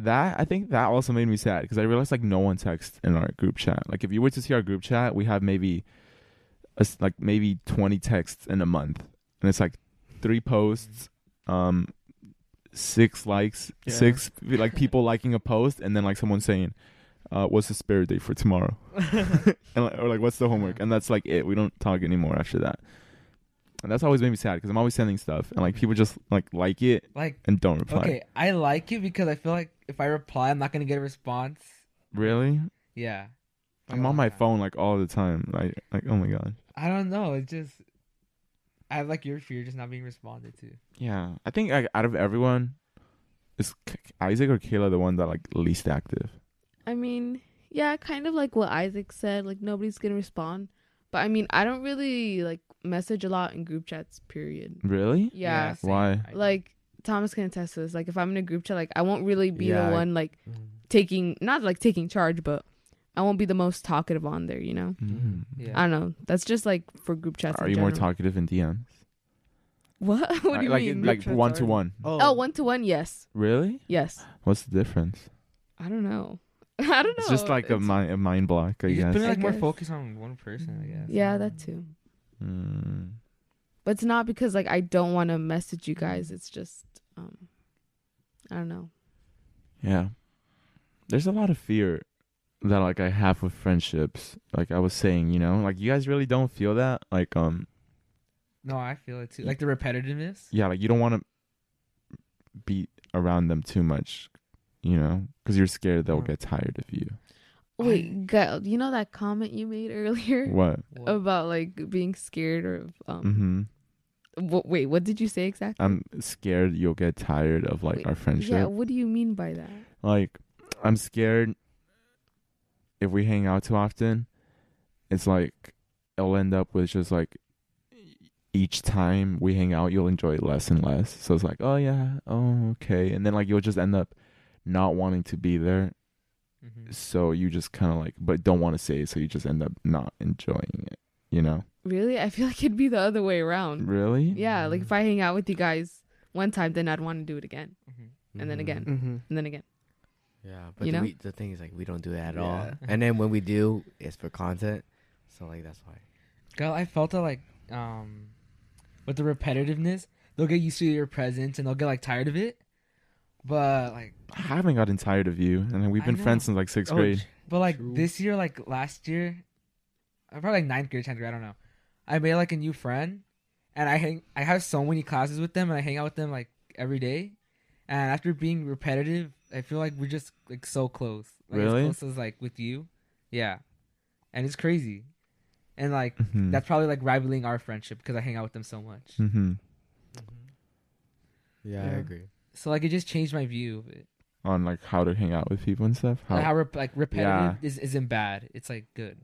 that I think that also made me sad because I realized like no one texts in our group chat. Like if you were to see our group chat, we have maybe. It's like maybe twenty texts in a month, and it's like three posts, um, six likes, yeah. six like people liking a post, and then like someone saying, uh, "What's the spirit day for tomorrow?" and, or like, "What's the homework?" And that's like it. We don't talk anymore after that, and that's always made me sad because I'm always sending stuff, and like people just like like it, like and don't reply. Okay, I like it because I feel like if I reply, I'm not gonna get a response. Really? Yeah. I'm on my phone like all the time. Like, like oh my God. I don't know. It's just, I have like your fear just not being responded to. Yeah. I think like, out of everyone, is Isaac or Kayla the one that like least active? I mean, yeah, kind of like what Isaac said. Like nobody's going to respond. But I mean, I don't really like message a lot in group chats, period. Really? Yeah. yeah Why? Like Thomas can attest to this. Like if I'm in a group chat, like I won't really be yeah, the one like I... taking, not like taking charge, but. I won't be the most talkative on there, you know? Mm. Yeah. I don't know. That's just like for group chats. Are in you general. More talkative in D Ms? What? What do I, you like, mean? Like one to one. Oh, one to one, yes. Really? Yes. What's the difference? I don't know. I don't know. It's just like it's... a mind a mind block, I you guess. Just put like more focus on one person, I guess. Yeah, um, that too. Mm. But it's not because like I don't want to message you guys. It's just um I don't know. Yeah. There's a lot of fear that like I have with friendships, like I was saying, you know, like you guys really don't feel that, like um. No, I feel it too. Like the repetitiveness. Yeah, like you don't want to be around them too much, you know, because you're scared they'll get tired of you. Wait, God, you know that comment you made earlier? What? About like being scared of um. Mm-hmm. W- wait, what did you say exactly? I'm scared you'll get tired of like wait, our friendship. Yeah, what do you mean by that? Like, I'm scared. If we hang out too often, it's like it'll end up with just like each time we hang out, you'll enjoy it less and less. So it's like, oh yeah, oh okay, and then like you'll just end up not wanting to be there. Mm-hmm. So you just kind of like, but don't want to say it, so you just end up not enjoying it. You know? Really, I feel like it'd be the other way around. Really? Yeah, mm-hmm. Like if I hang out with you guys one time, then I'd want to do it again, mm-hmm. and then again, mm-hmm. and then again. Yeah, but you know? we, the thing is, like, we don't do that at yeah. all. And then when we do, it's for content. So, like, that's why. Girl, I felt that, like, um, with the repetitiveness, they'll get used to your presence and they'll get, like, tired of it. But, like... I haven't gotten tired of you. And we've been friends since, like, sixth oh, grade. But, like, True. This year, like, last year, probably, like, ninth grade, tenth grade, I don't know. I made, like, a new friend. And I hang, I have so many classes with them. And I hang out with them, like, every day. And after being repetitive... I feel like we're just like so close. Like, really? As close as like with you. Yeah. And it's crazy. And like mm-hmm. that's probably like rivaling our friendship because I hang out with them so much. Mm-hmm. Mm-hmm. Yeah, yeah, I agree. So like it just changed my view of it. On like how to hang out with people and stuff? How, like, how rep- like repetitive yeah. is, isn't bad. It's like good.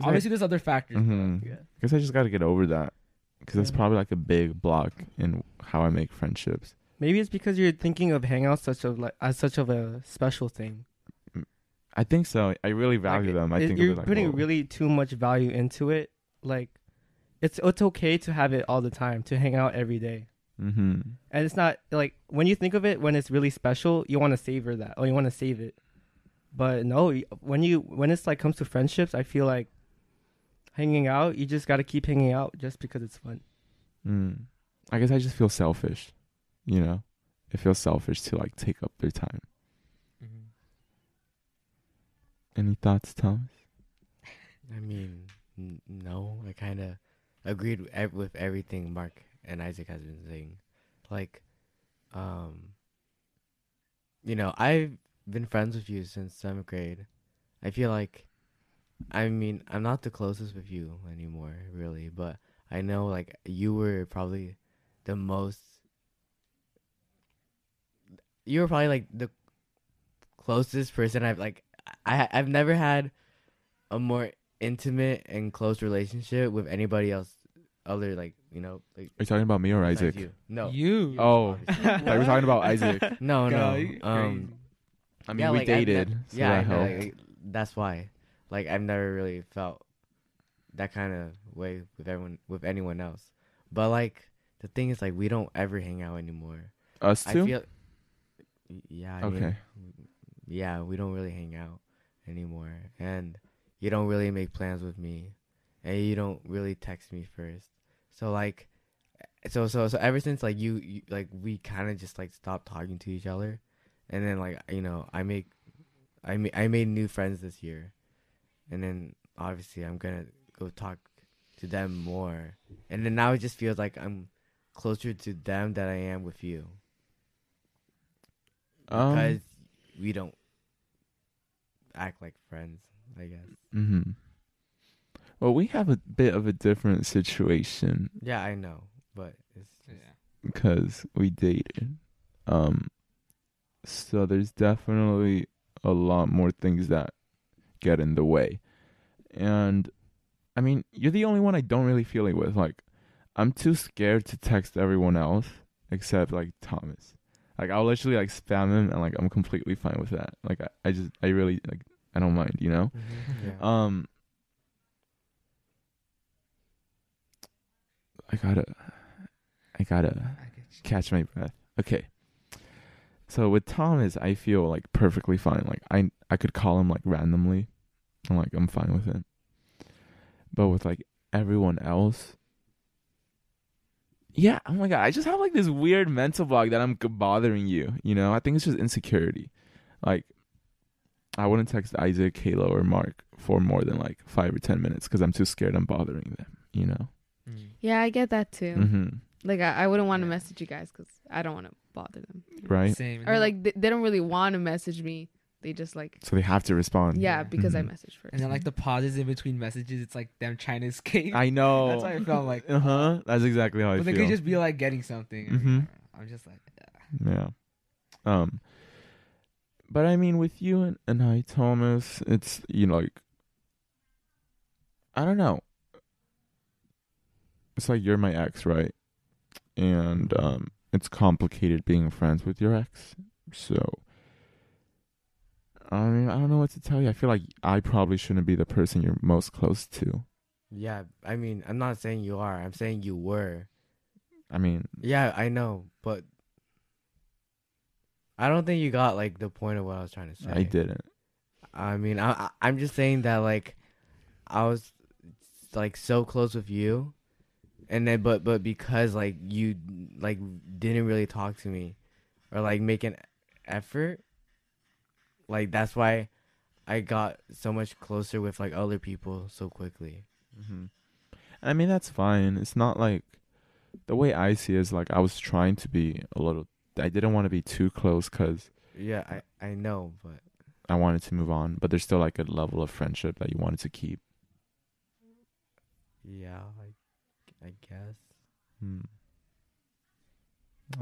Obviously I, there's other factors. Mm-hmm. But, yeah. I guess I just got to get over that because yeah. that's probably like a big block in how I make friendships. Maybe it's because you're thinking of hangouts such of like as such of a special thing. I think so. I really value like, them. I it, think you're like, putting whoa. really too much value into it. Like, it's it's okay to have it all the time, to hang out every day. Mm-hmm. And it's not like when you think of it, when it's really special, you want to savor that or you want to save it. But no, when you when it's like comes to friendships, I feel like hanging out, you just got to keep hanging out just because it's fun. Mm. I guess I just feel selfish. You know, it feels selfish to like take up their time. Mm-hmm. Any thoughts, Thomas? I mean, n- no, I kind of agreed with, ev- with everything Mark and Isaac has been saying. Like, um, you know, I've been friends with you since seventh grade. I feel like, I mean, I'm not the closest with you anymore, really, but I know, like, you were probably the most, you were probably, like, the closest person I've, like, I, I've never had a more intimate and close relationship with anybody else other, like, you know. Like, are you talking about me or Isaac? You. No. You. Oh. Like, we're talking about Isaac. No, no. Um, I mean, yeah, we like, dated, ne- so yeah, that helped. Know, like, that's why. Like, I've never really felt that kind of way with everyone, with anyone else. But, like, the thing is, like, we don't ever hang out anymore. Us two? I feel, yeah. I okay. Mean, yeah, we don't really hang out anymore. And you don't really make plans with me. And you don't really text me first. So, like, so, so, so ever since, like, you, you like, we kind of just, like, stopped talking to each other. And then, like, you know, I make, I, ma- I made new friends this year. And then, obviously, I'm going to go talk to them more. And then now it just feels like I'm closer to them than I am with you. Um, because we don't act like friends, I guess. Mm-hmm. Well, we have a bit of a different situation. Yeah, I know, but it's just... because we dated. Um, so there's definitely a lot more things that get in the way. And, I mean, you're the only one I don't really feel it with. Like, I'm too scared to text everyone else except, like, Thomas. Like, I'll literally, like, spam him, and, like, I'm completely fine with that. Like, I, I just, I really, like, I don't mind, you know? Mm-hmm. Yeah. Um... I gotta, I gotta I catch my breath. Okay. So with Thomas, I feel like perfectly fine. Like I, I could call him like randomly, and like I'm fine with it. But with like everyone else, yeah. Oh my god, I just have like this weird mental block that I'm bothering you. You know, I think it's just insecurity. Like, I wouldn't text Isaac, Halo, or Mark for more than like five or ten minutes because I'm too scared I'm bothering them. You know. Yeah, I get that too. Mm-hmm. Like, I, I wouldn't want to yeah. message you guys because I don't want to bother them. Right. Same. Or, like, they, they don't really want to message me. They just, like... So they have to respond. Yeah, because mm-hmm. I messaged first. And then, like, the pauses in between messages, it's like them trying to escape. I know. That's how I felt like... Uh-huh. That's exactly how I feel. But they could just be, like, getting something. Mm-hmm. I'm just like... Yeah. yeah. Um. But, I mean, with you and, and I, Thomas, it's, you know, like... I don't know. It's like you're my ex, right? And um, it's complicated being friends with your ex. So, I mean, I don't know what to tell you. I feel like I probably shouldn't be the person you're most close to. Yeah, I mean, I'm not saying you are. I'm saying you were. I mean... Yeah, I know, but... I don't think you got, like, the point of what I was trying to say. I didn't. I mean, I, I'm just saying that, like, I was, like, so close with you... And then, but but because like you like didn't really talk to me, or like make an effort, like that's why I got so much closer with like other people so quickly. Mm-hmm. I mean that's fine. It's not like the way I see it is like I was trying to be a little. I didn't want to be too close because yeah, I I know, but I wanted to move on. But there's still like a level of friendship that you wanted to keep. Yeah. Like, I guess. Hmm.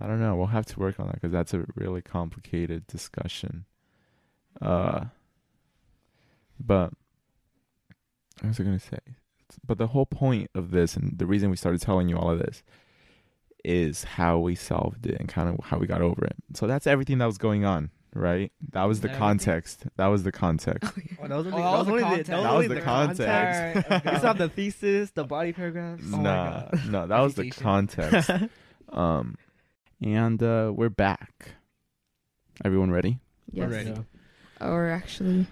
I don't know. We'll have to work on that because that's a really complicated discussion. Uh, but what was I going to say? But the whole point of this and the reason we started telling you all of this is how we solved it and kind of how we got over it. So that's everything that was going on, right? That was the everything. context. That was the context. Oh, that was only the context. It's right, okay. Not the thesis, the body paragraphs. Oh nah, no, that was the context. um, and uh, we're back. Everyone ready? Yes. We're ready. Oh, we're actually...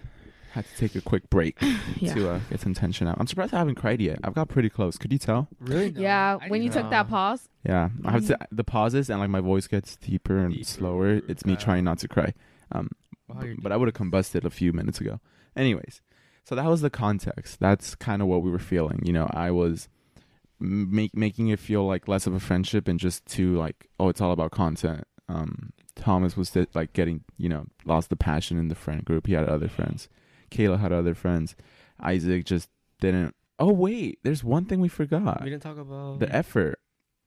Had to take a quick break yeah. to uh, get some tension out. I'm surprised I haven't cried yet. I've got pretty close. Could you tell? Really? No. Yeah, I when you know. took that pause. Yeah, I have to, the pauses and like my voice gets deeper and deeper, slower. It's me uh, trying not to cry. Um, wow, b- but I would have combusted a few minutes ago. Anyways, so that was the context. That's kind of what we were feeling. You know, I was make, making it feel like less of a friendship and just too like, oh, it's all about content. um, Thomas was th- like getting, you know, lost the passion in the friend group. He had other friends. Kayla had other friends. Isaac just didn't. Oh, wait. There's one thing we forgot. We didn't talk about the effort.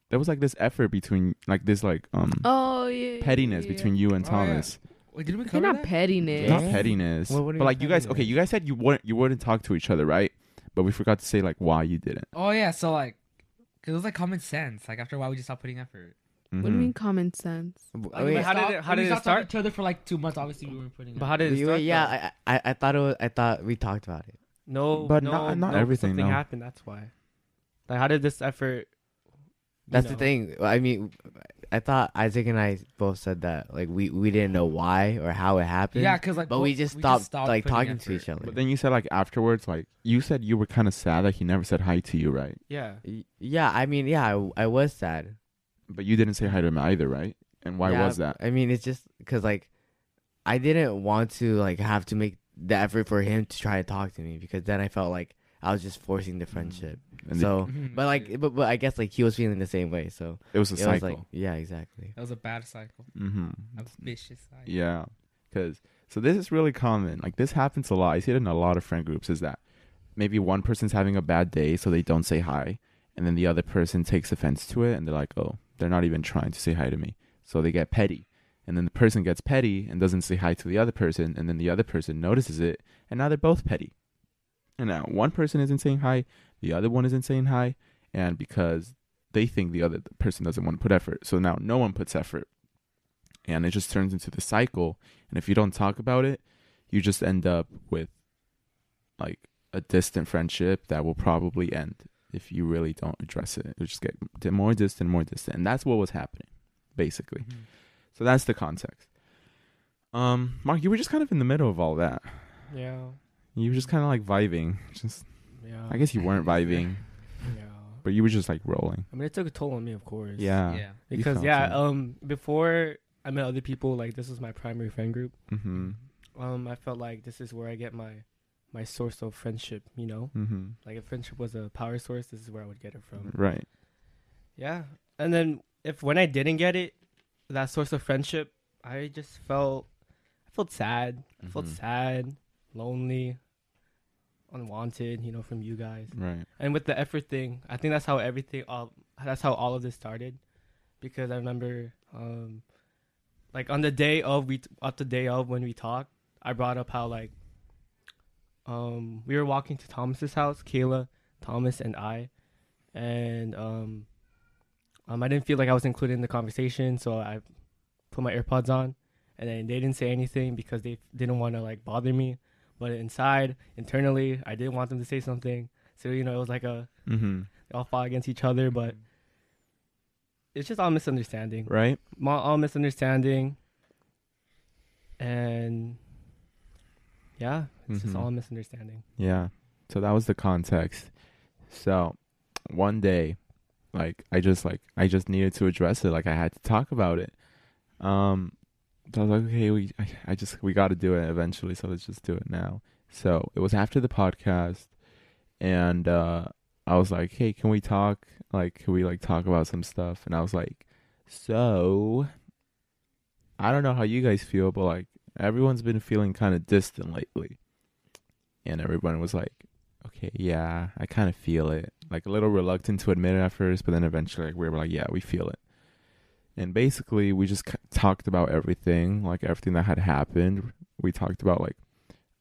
There was like this effort between like this like um oh, yeah, pettiness yeah, yeah. between you and Thomas. Oh, yeah. Wait, did we cover not that? Pettiness. Not pettiness. Well, what but like you guys, okay, you guys said you wouldn't you wouldn't talk to each other, right? But we forgot to say like why you didn't. Oh yeah, so like, cause it was like common sense. Like after a while, we just stopped putting effort. Mm-hmm. What do you mean common sense? Like, wait, how stopped, did it, how did it start? Each other for like two months. Obviously, we weren't putting. But effort. How did it start? Yeah, I, I I thought it was, I thought we talked about it. No, but no, not not no, everything. Something no. happened. That's why. Like, how did this effort? That's know. The thing. I mean. I thought Isaac and I both said that like we, we didn't know why or how it happened. Yeah, cause like but we just we stopped, just stopped like talking effort. To each other. But then you said like afterwards, like you said you were kind of sad that like, he never said hi to you, right? Yeah. Yeah, I mean, yeah, I, I was sad. But you didn't say hi to him either, right? And why yeah, was that? I mean, it's just because like I didn't want to like have to make the effort for him to try to talk to me because then I felt like I was just forcing the friendship. And so, the, but like, but, but I guess like he was feeling the same way. So it was a it cycle. Was like, yeah, exactly. That was a bad cycle. Mm-hmm. A vicious cycle. Yeah. Cause so this is really common. Like this happens a lot. I see it in a lot of friend groups is that maybe one person's having a bad day. So they don't say hi. And then the other person takes offense to it. And they're like, oh, they're not even trying to say hi to me. So they get petty. And then the person gets petty and doesn't say hi to the other person. And then the other person notices it. And now they're both petty. And now one person isn't saying hi, the other one isn't saying hi, and because they think the other person doesn't want to put effort. So now no one puts effort. And it just turns into the cycle. And if you don't talk about it, you just end up with like a distant friendship that will probably end if you really don't address it. It'll just get more distant, more distant. And that's what was happening, basically. Mm-hmm. So that's the context. Um, Mark, you were just kind of in the middle of all that. Yeah. You were just kind of like vibing. Just, yeah. I guess you weren't vibing. Yeah. But you were just like rolling. I mean, it took a toll on me, of course. Yeah. Yeah. Because yeah, so. um, before I met other people, like this was my primary friend group. Mm-hmm. Um, I felt like this is where I get my, my source of friendship. You know, mm-hmm. like if friendship was a power source, this is where I would get it from. Right. Yeah, and then if when I didn't get it, that source of friendship, I just felt, I felt sad. Mm-hmm. I felt sad, lonely. Unwanted, you know, from you guys, right? And with the effort thing, I think that's how everything, all that's how all of this started, because I remember, um, like on the day of we, t- up the day of when we talked, I brought up how like, um, we were walking to Thomas's house, Kayla, Thomas, and I, and um, um, I didn't feel like I was included in the conversation, so I put my AirPods on, and then they didn't say anything because they didn't want to like bother me. But inside, internally, I didn't want them to say something. So, you know, it was like a, mm-hmm. they all fought against each other, but it's just all misunderstanding. Right. All misunderstanding. And yeah, it's mm-hmm. just all misunderstanding. Yeah. So that was the context. So one day, like, I just like, I just needed to address it. Like I had to talk about it. Um, So I was like, okay, we, I, I just, we got to do it eventually. So let's just do it now. So it was after the podcast and, uh, I was like, hey, can we talk? Like, can we like talk about some stuff? And I was like, so I don't know how you guys feel, but like everyone's been feeling kind of distant lately. And everyone was like, okay, yeah, I kind of feel it. Like a little reluctant to admit it at first, but then eventually like, we were like, yeah, we feel it. And basically, we just c- talked about everything, like everything that had happened. We talked about like,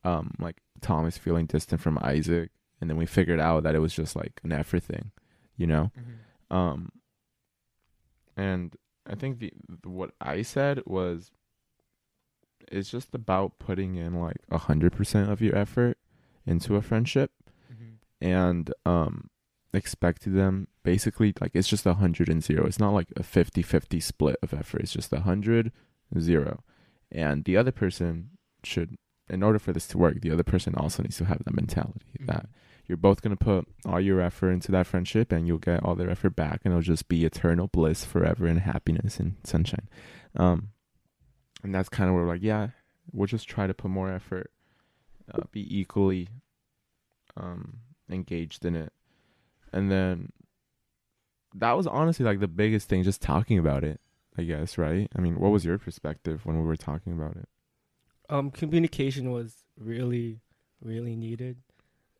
um, like Thomas feeling distant from Isaac, and then we figured out that it was just like an effort thing, you know. Mm-hmm. Um, and I think the, the what I said was, it's just about putting in like a hundred percent of your effort into a friendship, mm-hmm. and um. expected them basically like it's just a hundred and zero. It's not like a fifty-fifty split of effort. It's just a hundred zero, and the other person should, in order for this to work, the other person also needs to have that mentality mm-hmm. that you're both going to put all your effort into that friendship and you'll get all their effort back, and it'll just be eternal bliss forever and happiness and sunshine. Um and that's kind of where we're like, yeah, we'll just try to put more effort, uh, be equally um engaged in it. And then that was honestly like the biggest thing, just talking about it. I guess, right? I mean, what was your perspective when we were talking about it? Um, communication was really, really needed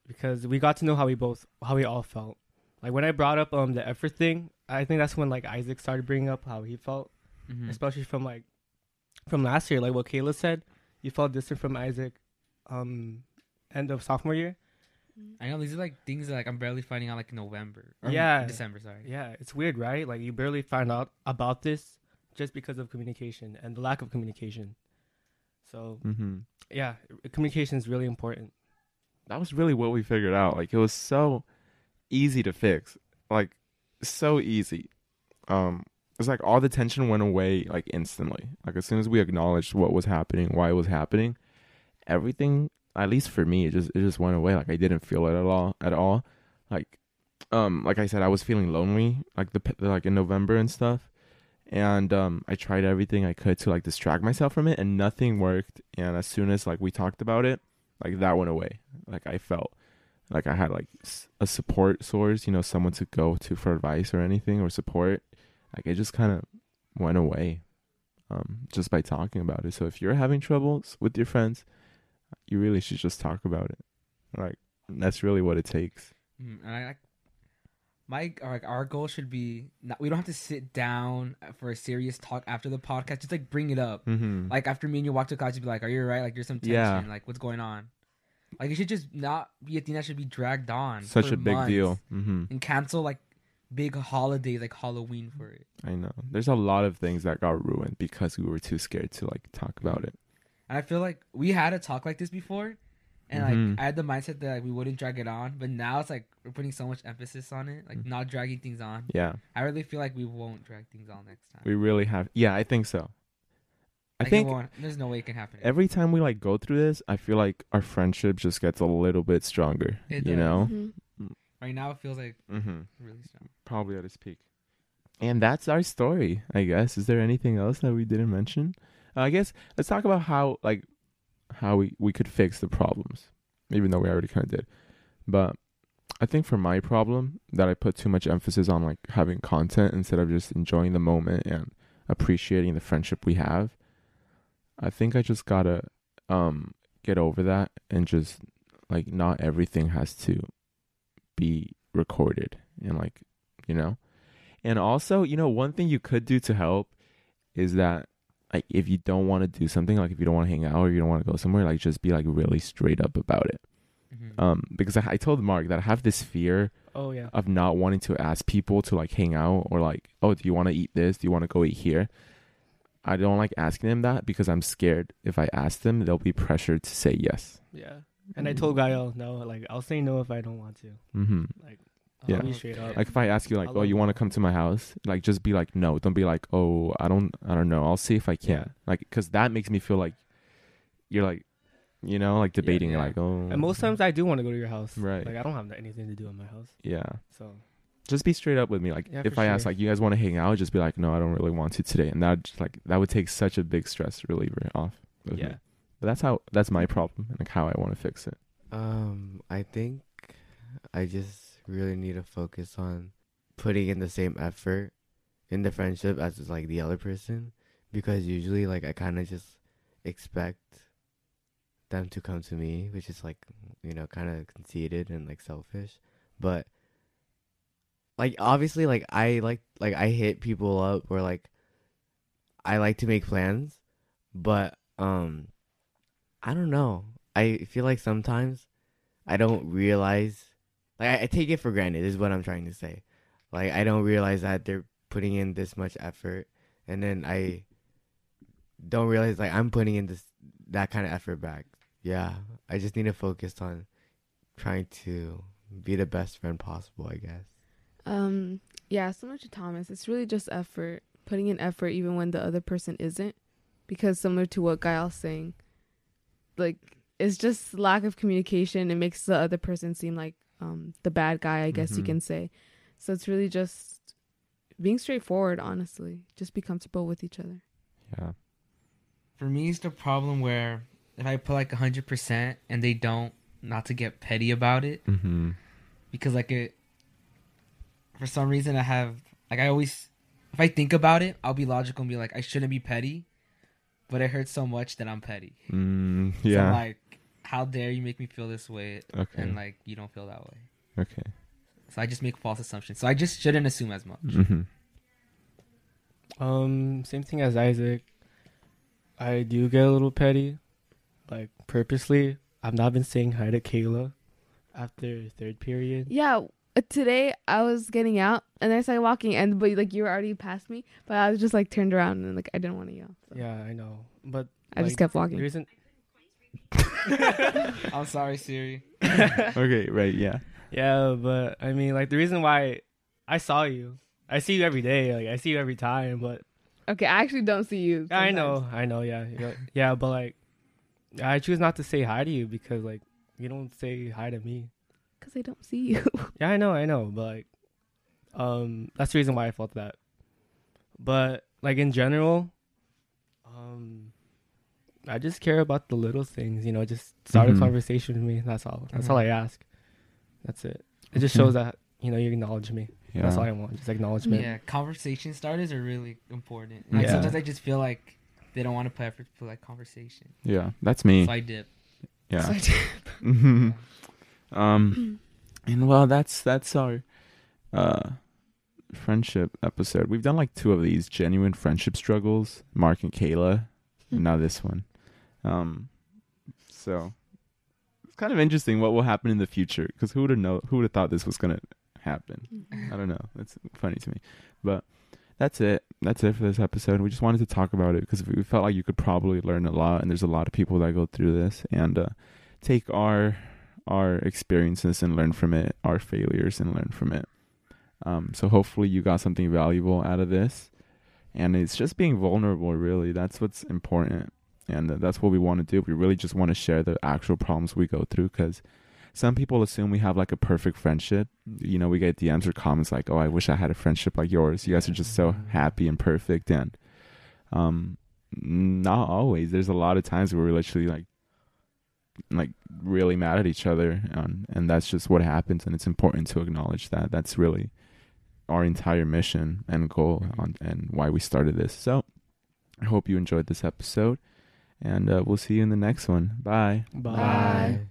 because we got to know how we both, how we all felt. Like when I brought up um the effort thing, I think that's when like Isaac started bringing up how he felt, mm-hmm. especially from like from last year. Like what Kayla said, you felt distant from Isaac, um, end of sophomore year. I know these are like things that like I'm barely finding out like November or yeah. December. Sorry. Yeah, it's weird, right? Like you barely find out about this just because of communication and the lack of communication. So mm-hmm. yeah, communication is really important. That was really what we figured out. Like it was so easy to fix. Like so easy. Um, it's like all the tension went away like instantly. Like as soon as we acknowledged what was happening, why it was happening, everything. At least for me, it just it just went away. Like I didn't feel it at all, at all. Like, um, like I said, I was feeling lonely, like the like in November and stuff. And um, I tried everything I could to like distract myself from it, and nothing worked. And as soon as like we talked about it, like that went away. Like I felt like I had like a support source, you know, someone to go to for advice or anything or support. Like it just kind of went away, um, just by talking about it. So if you're having troubles with your friends, you really should just talk about it. Like that's really what it takes. Mm, and I, I, my like our goal should be not, we don't have to sit down for a serious talk after the podcast. Just like bring it up. Mm-hmm. Like after me and you walk to class, you'd be like, "Are you alright? Like there's some tension. Yeah. Like what's going on?" Like it should just not be a thing that should be dragged on. Such for a big deal. Mm-hmm. And cancel like big holidays like Halloween for it. I know. There's a lot of things that got ruined because we were too scared to like talk about it. And I feel like we had a talk like this before, and like mm-hmm. I had the mindset that like we wouldn't drag it on, but now it's like we're putting so much emphasis on it, like mm-hmm. not dragging things on. Yeah, I really feel like we won't drag things on next time. We really have, yeah, I think so. I like think it won't, there's no way it can happen. Every time we like go through this, I feel like our friendship just gets a little bit stronger. It you does. know, mm-hmm. right now it feels like mm-hmm. really strong, probably at its peak. And that's our story, I guess. Is there anything else that we didn't mention? I guess let's talk about how like how we, we could fix the problems, even though we already kind of did. But I think for my problem that I put too much emphasis on like having content instead of just enjoying the moment and appreciating the friendship we have. I think I just gotta um, get over that and just like not everything has to be recorded and like, you know. And also, you know, one thing you could do to help is that like, if you don't want to do something, like, if you don't want to hang out or you don't want to go somewhere, like, just be, like, really straight up about it. Mm-hmm. Um, because I, I told Mark that I have this fear oh, yeah. of not wanting to ask people to, like, hang out or, like, oh, do you want to eat this? Do you want to go eat here? I don't like asking them that because I'm scared if I ask them, they'll be pressured to say yes. Yeah. And mm-hmm. I told Gael, no, like, I'll say no if I don't want to. Mm-hmm. Like, yeah, like if I ask you like, I'll oh, you want to come to my house? Like, just be like, no. Don't be like, oh, I don't, I don't know. I'll see if I can. Yeah. Like, because that makes me feel like you're like, you know, like debating. Yeah, yeah. Like, oh. And most times I do want to go to your house. Right. Like I don't have anything to do in my house. Yeah. So, just be straight up with me. Like yeah, if I sure. ask like, you guys want to hang out? Just be like, no, I don't really want to today. And that just like that would take such a big stress reliever off. With yeah. Me. But that's how that's my problem and like how I want to fix it. Um, I think I just. really need to focus on putting in the same effort in the friendship as like the other person, because usually like I kind of just expect them to come to me, which is like, you know, kind of conceited and like selfish. But like obviously like I like like I hit people up or like I like to make plans, but um I don't know, I feel like sometimes I don't realize. Like, I take it for granted is what I'm trying to say. Like, I don't realize that they're putting in this much effort. And then I don't realize, like, I'm putting in this that kind of effort back. Yeah, I just need to focus on trying to be the best friend possible, I guess. Um, yeah, similar to Thomas, it's really just effort. Putting in effort even when the other person isn't. Because similar to what Gael's saying, like, it's just lack of communication. It makes the other person seem like, Um, the bad guy, I guess mm-hmm. you can say. So it's really just being straightforward, honestly. Just be comfortable with each other. Yeah. For me, it's the problem where if I put like one hundred percent and they don't, not to get petty about it. Mm-hmm. Because like it, for some reason I have, like I always if I think about it, I'll be logical and be like, I shouldn't be petty, but it hurts so much that I'm petty. Mm, yeah. So I'm like, how dare you make me feel this way? Okay. And like, you don't feel that way. Okay. So I just make false assumptions. So I just shouldn't assume as much. Mm-hmm. Um, same thing as Isaac. I do get a little petty, like purposely. I've not been saying hi to Kayla after third period. Yeah. Today I was getting out and I started walking, and but like you were already past me, but I was just like turned around and like I didn't want to yell. So. Yeah, I know, but I like, just kept walking. There isn't... I'm sorry, Siri. Okay, right, yeah, yeah, but I mean, like the reason why I saw you, I see you every day, like I see you every time, but okay, I actually don't see you. Sometimes. I know, I know, yeah, yeah, but like I choose not to say hi to you because like you don't say hi to me. Because I don't see you. Yeah, I know, I know. But, like, um, that's the reason why I felt that. But, like, in general, um, I just care about the little things, you know, just start mm-hmm. a conversation with me. That's all. That's mm-hmm. all I ask. That's it. It just shows that, you know, you acknowledge me. Yeah. That's all I want, just acknowledgement. Yeah, conversation starters are really important. Like, yeah. Sometimes I just feel like they don't want to put effort for, like, conversation. Yeah, that's me. So I dip. Yeah. So I dip. Mm-hmm. Yeah. Um, and well, that's, that's our, uh, friendship episode. We've done like two of these genuine friendship struggles, Mark and Kayla, and now this one. Um, so it's kind of interesting what will happen in the future. Cause who would have known, who would have thought this was going to happen? I don't know. It's funny to me, but that's it. That's it for this episode. We just wanted to talk about it because we felt like you could probably learn a lot, and there's a lot of people that go through this, and, uh, take our... our experiences and learn from it, our failures and learn from it. Um, so hopefully you got something valuable out of this, and it's just being vulnerable. Really, that's what's important. And that's what we want to do. We really just want to share the actual problems we go through, because some people assume we have like a perfect friendship. You know, we get D Ms or comments like, oh, I wish I had a friendship like yours. You guys are just so happy and perfect. And, um, not always. There's a lot of times where we're literally like, like really mad at each other, and, and that's just what happens, and it's important to acknowledge that. That's really our entire mission and goal on, and why we started this. So I hope you enjoyed this episode, and uh, we'll see you in the next one. Bye bye, bye.